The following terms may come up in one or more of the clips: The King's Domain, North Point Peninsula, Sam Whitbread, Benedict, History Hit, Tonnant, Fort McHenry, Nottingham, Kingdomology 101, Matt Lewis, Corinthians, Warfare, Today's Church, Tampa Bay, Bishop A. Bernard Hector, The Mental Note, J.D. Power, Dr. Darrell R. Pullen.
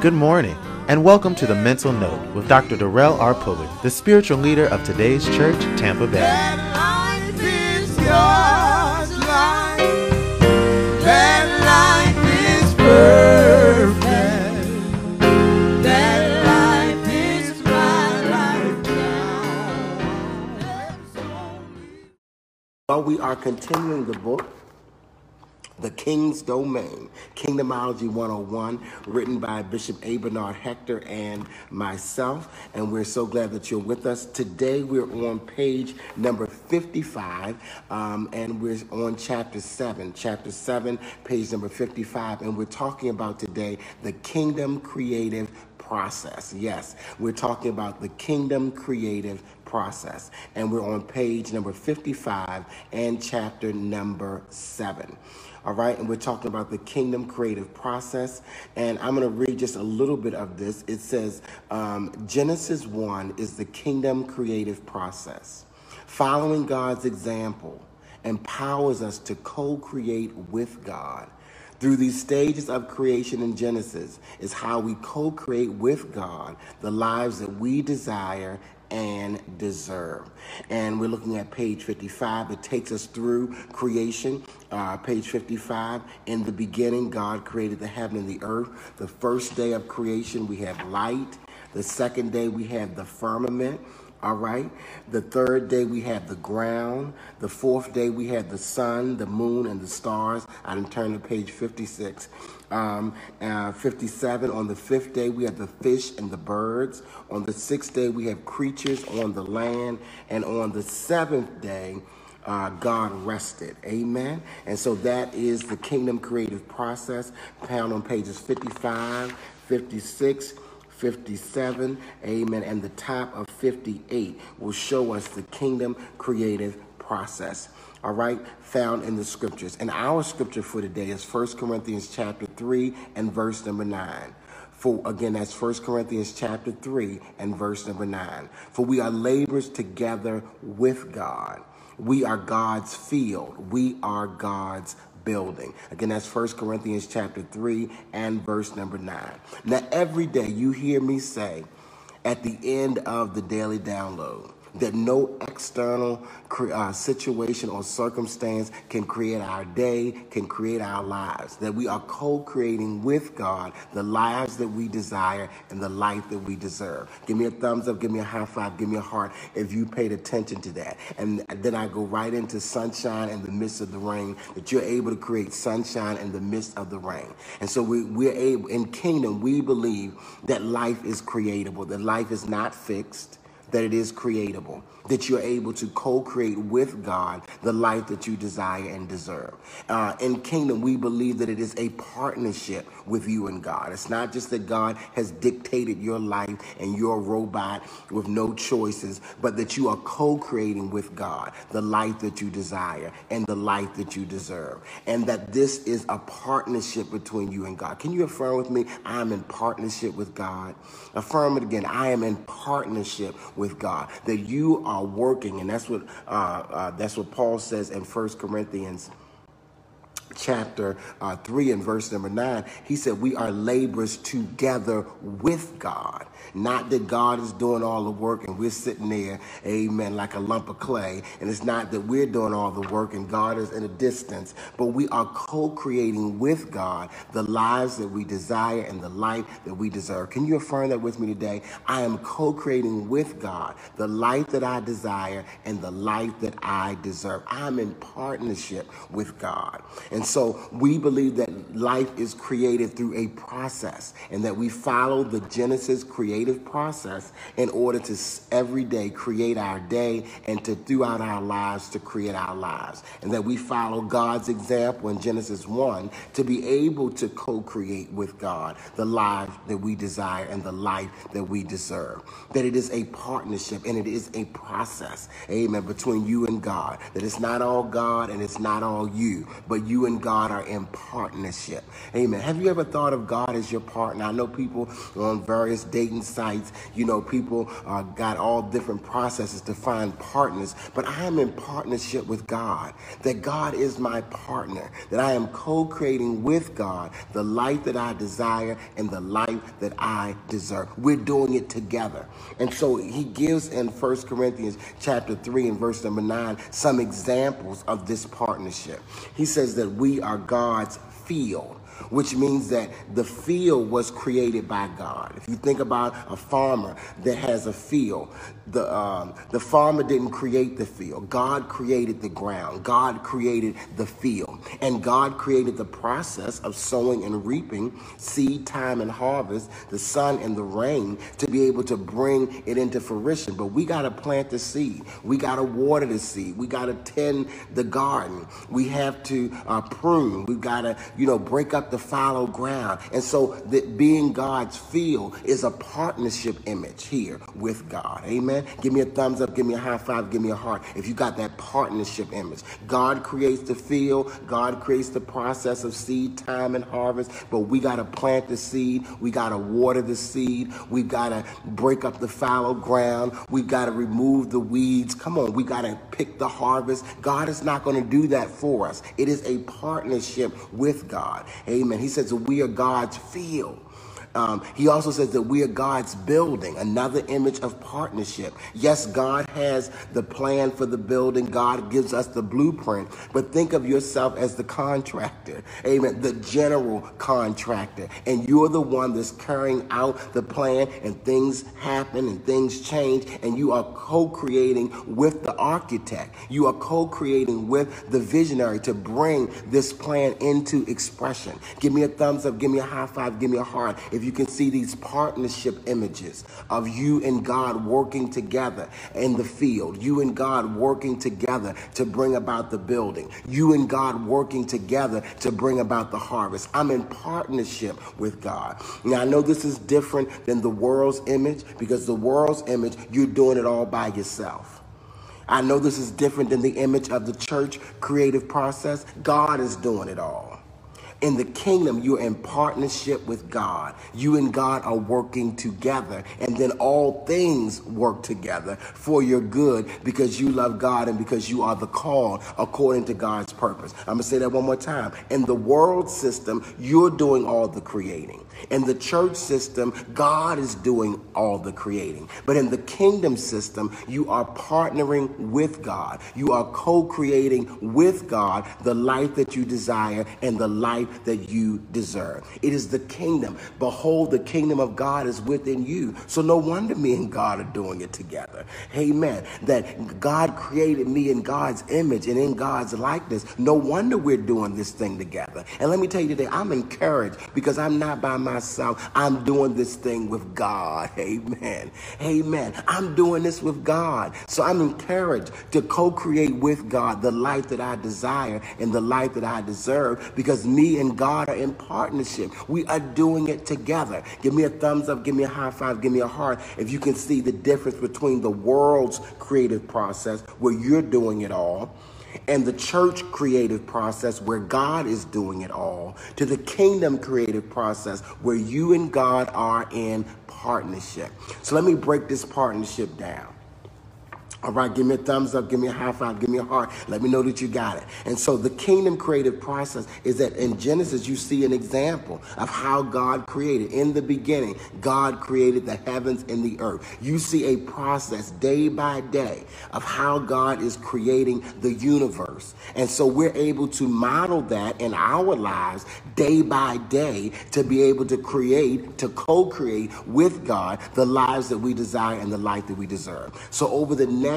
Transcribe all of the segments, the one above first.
Good morning, and welcome to The Mental Note with Dr. Darrell R. Pullen, the spiritual leader of Today's Church, Tampa Bay. That life is yours, life. That life is perfect. That life is my life now. While we are continuing the book, The King's Domain, Kingdomology 101, written by Bishop A. Bernard Hector and myself. And we're so glad that you're with us. Today we're on page number 55, and we're on chapter 7. Chapter 7, page number 55. And we're talking about today the Kingdom Creative Process. Yes, we're talking about the Kingdom Creative Process. And we're on page number 55 and chapter number 7. All right, and we're talking about the Kingdom Creative Process, and I'm going to read just a little bit of this. It says, Genesis 1 is the Kingdom Creative Process. Following God's example empowers us to co-create with God. Through these stages of creation in Genesis is how we co-create with God the lives that we desire and deserve. And we're looking at page 55. It takes us through creation. Page 55, in the beginning, God created the heaven and the earth. The first day of creation, we have light. The second day, we have the firmament. All right. The third day we had the ground. The fourth day we had the sun, the moon, and the stars. I didn't turn to page 56. 57, on the fifth day we have the fish and the birds. On the sixth day we have creatures on the land. And on the seventh day, God rested. Amen. And so that is the Kingdom Creative Process, found on pages 55, 56, 57, amen, and the top of 58 will show us the Kingdom Creative Process, all right, found in the scriptures. And our scripture for today is 1 Corinthians chapter 3 and verse number 9. For again, that's 1 Corinthians chapter 3 and verse number 9. For we are laborers together with God. We are God's field. We are God's building. Again, that's 1 Corinthians chapter 3 and verse number 9. Now, every day you hear me say at the end of the daily download that no external situation or circumstance can create our day, can create our lives, that we are co-creating with God the lives that we desire and the life that we deserve. Give me a thumbs up, give me a high five, give me a heart if you paid attention to that. And then I go right into sunshine in the midst of the rain, that you're able to create sunshine in the midst of the rain. And so we're able, in Kingdom, we believe that life is creatable, that life is not fixed, that it is creatable, that you're able to co-create with God the life that you desire and deserve. In Kingdom, we believe that it is a partnership with you and God. It's not just that God has dictated your life and you're a robot with no choices, but that you are co-creating with God the life that you desire and the life that you deserve, and that this is a partnership between you and God. Can you affirm with me, I am in partnership with God? Affirm it again, I am in partnership with God, that you are working, and that's what Paul says in 1 Corinthians chapter 3 and verse number 9. He said, we are laborers together with God. Not that God is doing all the work and we're sitting there, amen, like a lump of clay. And it's not that we're doing all the work and God is in a distance, but we are co-creating with God the lives that we desire and the life that we deserve. Can you affirm that with me today? I am co-creating with God the life that I desire and the life that I deserve. I'm in partnership with God. And so we believe that life is created through a process, and that we follow the Genesis creative process in order to every day create our day, and to throughout our lives to create our lives. And that we follow God's example in Genesis 1 to be able to co-create with God the life that we desire and the life that we deserve. That it is a partnership and it is a process, amen, between you and God. That it's not all God and it's not all you, but you and God are in partnership. Amen. Have you ever thought of God as your partner? I know people on various dating sites, you know, people got all different processes to find partners, but I am in partnership with God, that God is my partner, that I am co-creating with God the life that I desire and the life that I deserve. We're doing it together. And so he gives in 1 Corinthians chapter 3 and verse number 9 some examples of this partnership. He says that we are God's field, which means that the field was created by God. If you think about a farmer that has a field, the farmer didn't create the field. God created the ground. God created the field. And God created the process of sowing and reaping, seed time and harvest, the sun and the rain, to be able to bring it into fruition. But we got to plant the seed. We got to water the seed. We got to tend the garden. We have to prune. We've got to, you know, break up the fallow ground. And so that being God's field is a partnership image here with God. Amen. Give me a thumbs up. Give me a high five. Give me a heart if you got that partnership image. God creates the field. God creates the process of seed time and harvest, but we got to plant the seed. We got to water the seed. We got to break up the fallow ground. We got to remove the weeds. Come on. We got to pick the harvest. God is not going to do that for us. It is a partnership with God. Amen. He says that we are God's field. He also says that we are God's building, another image of partnership. Yes, God has the plan for the building. God gives us the blueprint. But think of yourself as the contractor, amen, the general contractor. And you're the one that's carrying out the plan, and things happen and things change. And you are co-creating with the architect. You are co-creating with the visionary to bring this plan into expression. Give me a thumbs up. Give me a high five. Give me a heart if you can see these partnership images of you and God working together in the field, you and God working together to bring about the building, you and God working together to bring about the harvest. I'm in partnership with God. Now, I know this is different than the world's image, because the world's image, you're doing it all by yourself. I know this is different than the image of the church creative process. God is doing it all. In the kingdom, you're in partnership with God. You and God are working together, and then all things work together for your good, because you love God and because you are the called according to God's purpose. I'm going to say that one more time. In the world system, you're doing all the creating. In the church system, God is doing all the creating. But in the kingdom system, you are partnering with God. You are co-creating with God the life that you desire and the life that you deserve. It is the kingdom. Behold, the kingdom of God is within you. So no wonder me and God are doing it together. Amen. That God created me in God's image and in God's likeness. No wonder we're doing this thing together. And let me tell you today, I'm encouraged because I'm not by myself. I'm doing this thing with God. Amen. Amen. I'm doing this with God. So I'm encouraged to co-create with God the life that I desire and the life that I deserve, because me and God are in partnership. We are doing it together. Give me a thumbs up. Give me a high five. Give me a heart if you can see the difference between the world's creative process, where you're doing it all, and the church creative process, where God is doing it all, to the kingdom creative process, where you and God are in partnership. So let me break this partnership down. All right, give me a thumbs up, give me a high five, give me a heart. Let me know that you got it. And so the kingdom creative process is that in Genesis, you see an example of how God created. In the beginning, God created the heavens and the earth. You see a process day by day of how God is creating the universe. And so we're able to model that in our lives day by day to be able to create, to co-create with God the lives that we desire and the life that we deserve. So over the next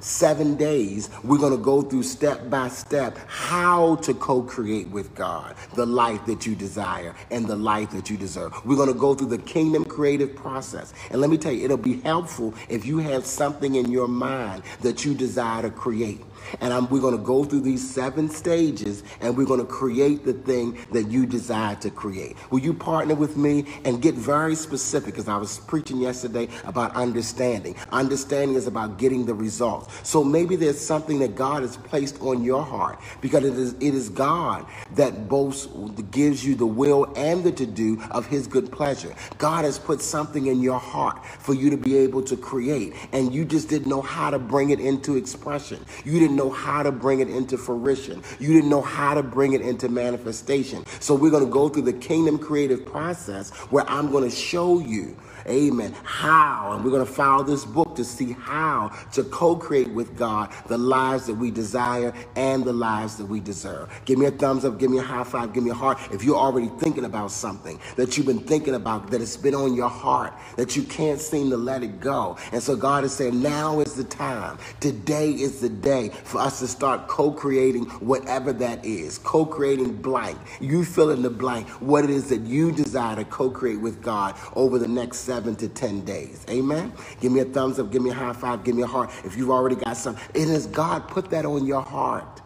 7 days, we're going to go through step by step how to co-create with God the life that you desire and the life that you deserve. We're going to go through the kingdom creative process. And let me tell you, it'll be helpful if you have something in your mind that you desire to create. And we're going to go through these 7 stages, and we're going to create the thing that you desire to create. Will you partner with me and get very specific? Because I was preaching yesterday about understanding. Understanding is about getting the results. So maybe there's something that God has placed on your heart, because it is God that both gives you the will and the to-do of his good pleasure. God has put something in your heart for you to be able to create, and you just didn't know how to bring it into expression. You didn't know how to bring it into fruition. You didn't know how to bring it into manifestation. So we're going to go through the kingdom creative process, where I'm going to show you, amen, how, and we're going to file this book to see how to co-create with God the lives that we desire and the lives that we deserve. Give me a thumbs up, give me a high five, give me a heart if you're already thinking about something that you've been thinking about, that it's been on your heart, that you can't seem to let it go. And so God is saying, now is the time. Today is the day for us to start co-creating whatever that is. Co-creating blank. You fill in the blank what it is that you desire to co-create with God over the next 7 to 10 days. Amen. Give me a thumbs up, give me a high five, give me a heart if you've already got something. It is God put that on your heart.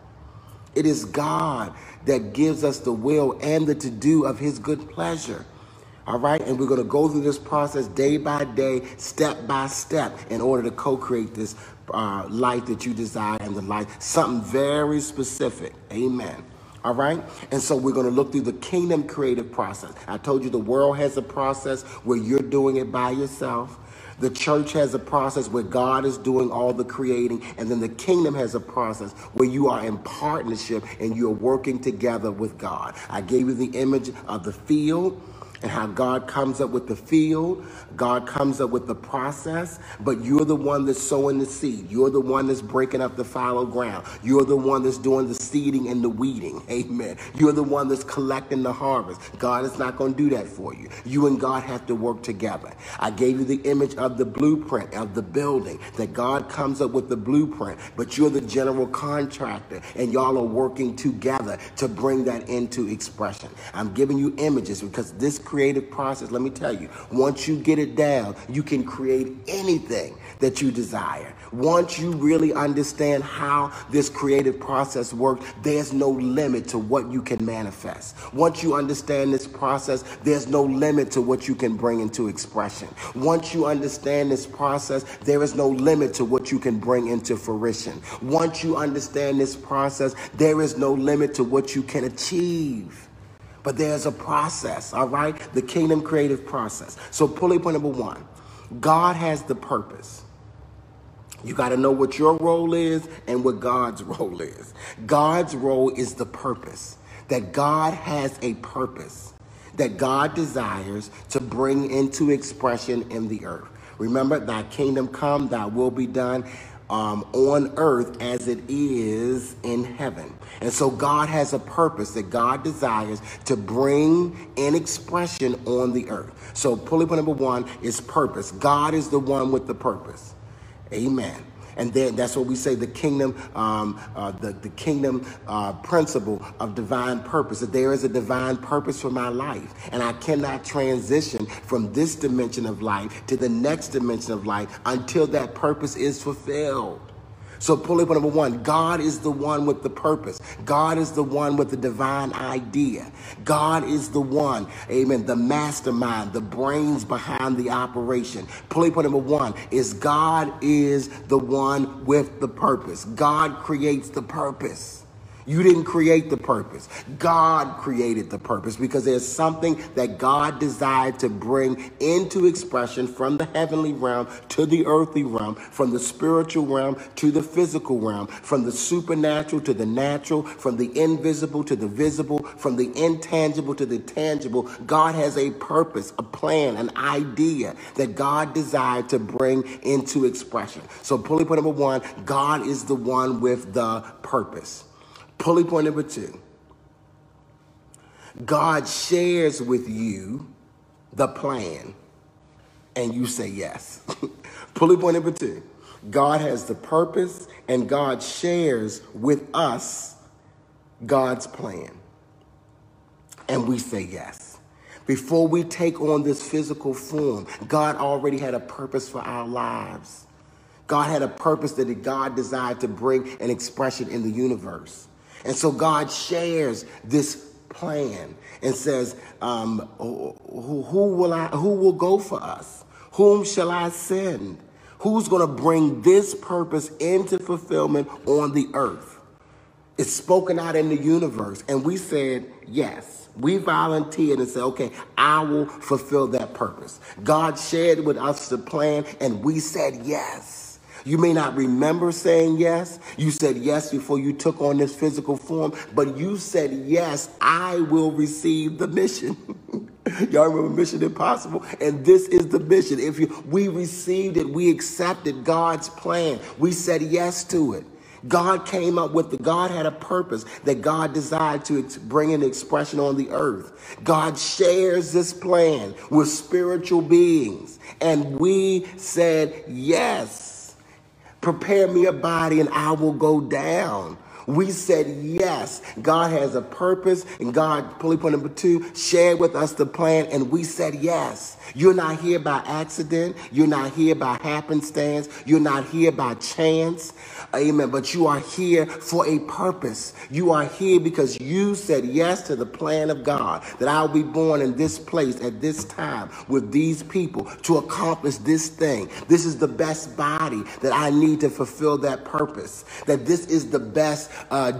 It is God that gives us the will and the to-do of his good pleasure. All right, and we're going to go through this process day by day, step by step, in order to co-create this life that you desire and the life, something very specific. Amen. All right, and so we're going to look through the kingdom creative process. I told you the world has a process where you're doing it by yourself. The church has a process where God is doing all the creating, and then the kingdom has a process where you are in partnership and you're working together with God. I gave you the image of the field, and how God comes up with the field, God comes up with the process, but you're the one that's sowing the seed. You're the one that's breaking up the fallow ground. You're the one that's doing the seeding and the weeding. Amen. You're the one that's collecting the harvest. God is not going to do that for you. You and God have to work together. I gave you the image of the blueprint of the building, that God comes up with the blueprint, but you're the general contractor, and y'all are working together to bring that into expression. I'm giving you images because this creative process, let me tell you, once you get it down, you can create anything that you desire. Once you really understand how this creative process works, there's no limit to what you can manifest. Once you understand this process, there's no limit to what you can bring into expression. Once you understand this process, there is no limit to what you can bring into fruition. Once you understand this process, there is no limit to what you can achieve. But there's a process, all right? The kingdom creative process. So pulley point number 1, God has the purpose. You got to know what your role is and what God's role is. God's role is the purpose, that God has a purpose that God desires to bring into expression in the earth. Remember, thy kingdom come, thy will be done on earth as it is in heaven. And so God has a purpose that God desires to bring in expression on the earth. So pulley point number 1 is purpose. God is the one with the purpose. Amen. And then that's what we say the kingdom, the kingdom principle of divine purpose, that there is a divine purpose for my life. And I cannot transition from this dimension of life to the next dimension of life until that purpose is fulfilled. So pulley point number 1, God is the one with the purpose. God is the one with the divine idea. God is the one, amen, the mastermind, the brains behind the operation. Pulley point number 1 is God is the one with the purpose. God creates the purpose. You didn't create the purpose. God created the purpose, because there's something that God desired to bring into expression from the heavenly realm to the earthly realm, from the spiritual realm to the physical realm, from the supernatural to the natural, from the invisible to the visible, from the intangible to the tangible. God has a purpose, a plan, an idea that God desired to bring into expression. So pulley point number 1, God is the one with the purpose. Pulley point number 2, God shares with you the plan, and you say yes. Pulley point number 2, God has the purpose, and God shares with us God's plan, and we say yes. Before we take on this physical form, God already had a purpose for our lives. God had a purpose that God desired to bring an expression in the universe. And so God shares this plan and says, who will go for us? Whom shall I send? Who's going to bring this purpose into fulfillment on the earth? It's spoken out in the universe. And we said, yes, we volunteered and said, okay, I will fulfill that purpose. God shared with us the plan and we said, yes. You may not remember saying yes. You said yes before you took on this physical form, but you said, yes, I will receive the mission. Y'all remember Mission Impossible? And this is the mission. We received it. We accepted God's plan. We said yes to it. God had a purpose that God desired to bring an expression on the earth. God shares this plan with spiritual beings. And we said yes. Prepare me a body and I will go down. We said yes. God has a purpose, and God, point number two, shared with us the plan, and we said yes. You're not here by accident. You're not here by happenstance. You're not here by chance. Amen. But you are here for a purpose. You are here because you said yes to the plan of God, that I'll be born in this place at this time with these people to accomplish this thing. This is the best body that I need to fulfill that purpose, that this is the best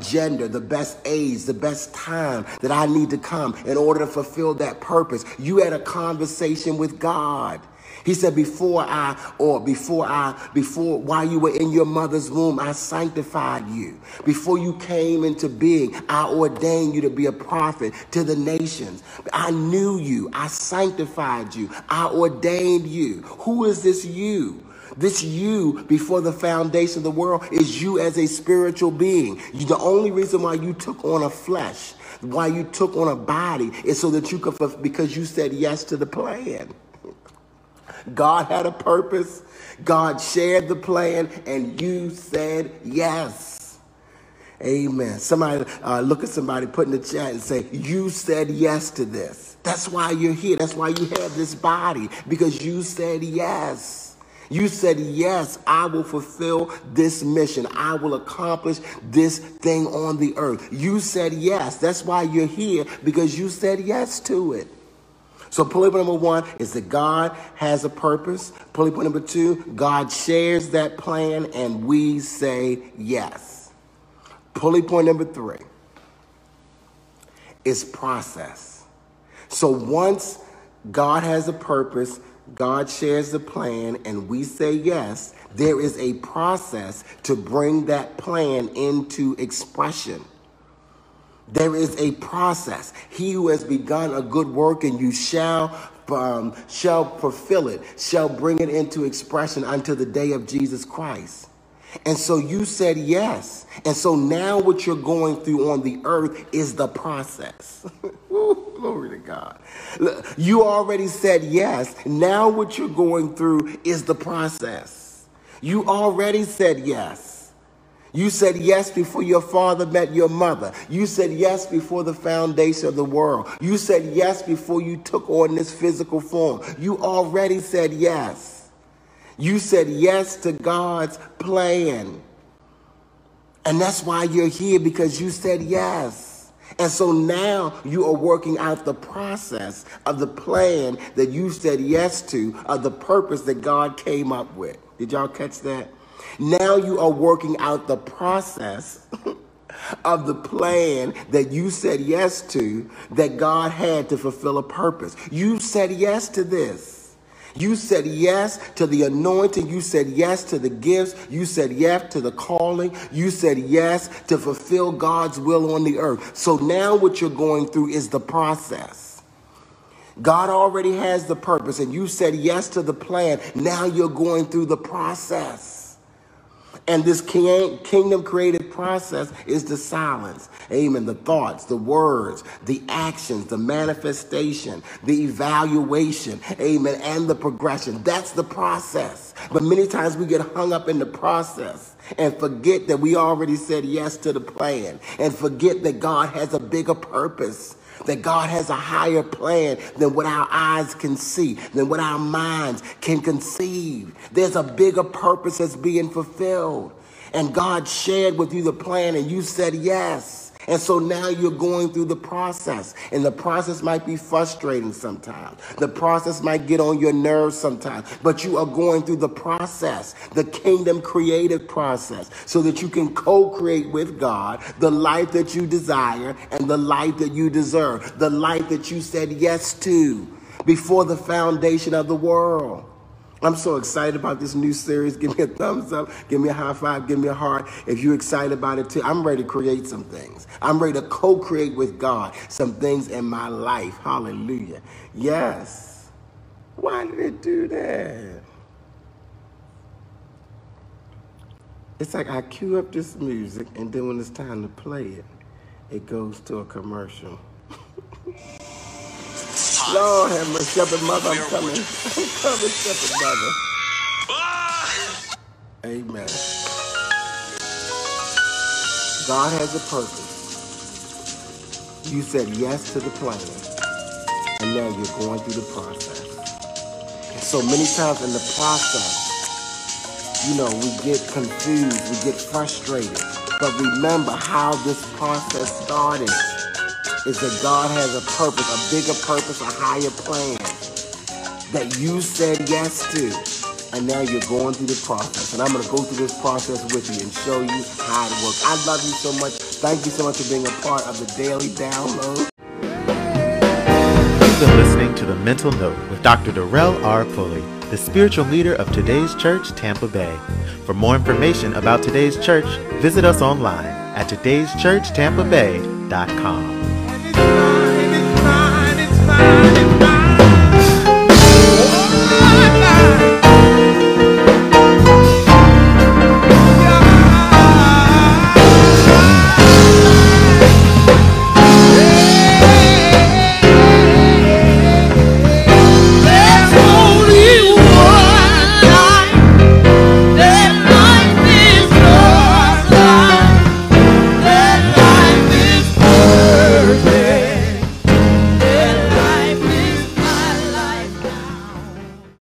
gender, the best age, the best time that I need to come in order to fulfill that purpose. You had a conversation with God. He said, while you were in your mother's womb, I sanctified you. Before you came into being, I ordained you to be a prophet to the nations. I knew you. I sanctified you. I ordained you. Who is this you? This you before the foundation of the world is you as a spiritual being. The only reason why you took on a flesh, why you took on a body, is so that you could, because you said yes to the plan. God had a purpose. God shared the plan, and you said yes. Amen. Somebody look at somebody, put in the chat and say, you said yes to this. That's why you're here. That's why you have this body, because you said yes. You said, yes, I will fulfill this mission. I will accomplish this thing on the earth. You said yes. That's why you're here, because you said yes to it. So point number one is that God has a purpose. Point number two, God shares that plan and we say yes. Point number three is process. So once God has a purpose, God shares the plan and we say yes, there is a process to bring that plan into expression. There is a process. He who has begun a good work in you shall fulfill it, shall bring it into expression until the day of Jesus Christ. And so you said yes. And so now what you're going through on the earth is the process. Ooh, glory to God. You already said yes. Now what you're going through is the process. You already said yes. You said yes before your father met your mother. You said yes before the foundation of the world. You said yes before you took on this physical form. You already said yes. You said yes to God's plan. And that's why you're here, because you said yes. And so now you are working out the process of the plan that you said yes to, of the purpose that God came up with. Did y'all catch that? Now you are working out the process of the plan that you said yes to, that God had to fulfill a purpose. You said yes to this. You said yes to the anointing. You said yes to the gifts. You said yes to the calling. You said yes to fulfill God's will on the earth. So now what you're going through is the process. God already has the purpose, and you said yes to the plan. Now you're going through the process. And this kingdom created process is the silence, amen, the thoughts, the words, the actions, the manifestation, the evaluation, amen, and the progression. That's the process. But many times we get hung up in the process and forget that we already said yes to the plan, and forget that God has a bigger purpose. that God has a higher plan than what our eyes can see, than what our minds can conceive. There's a bigger purpose that's being fulfilled. And God shared with you the plan and you said yes. And so now you're going through the process, and the process might be frustrating sometimes. The process might get on your nerves sometimes, but you are going through the process, the kingdom creative process, so that you can co-create with God the life that you desire and the life that you deserve, the life that you said yes to before the foundation of the world. I'm so excited about this new series. Give me a thumbs up. Give me a high five. Give me a heart if you're excited about it too. I'm ready to create some things. I'm ready to co-create with God some things in my life. Hallelujah. Yes. Why did it do that? It's like I cue up this music, and then when it's time to play it, it goes to a commercial. Lord have mercy, shepherd mother, I'm coming, shepherd mother. Amen. God has a purpose. You said yes to the plan, and now you're going through the process. So many times in the process, you know, we get confused, we get frustrated. But remember how this process started. Is that God has a purpose, a bigger purpose, a higher plan that you said yes to, and now you're going through the process. And I'm going to go through this process with you and show you how it works. I love you so much. Thank you so much for being a part of the Daily Download. You've been listening to The Mental Note with Dr. Darrell R. Pullen, the spiritual leader of Today's Church, Tampa Bay. For more information about Today's Church, visit us online at todayschurchtampabay.com.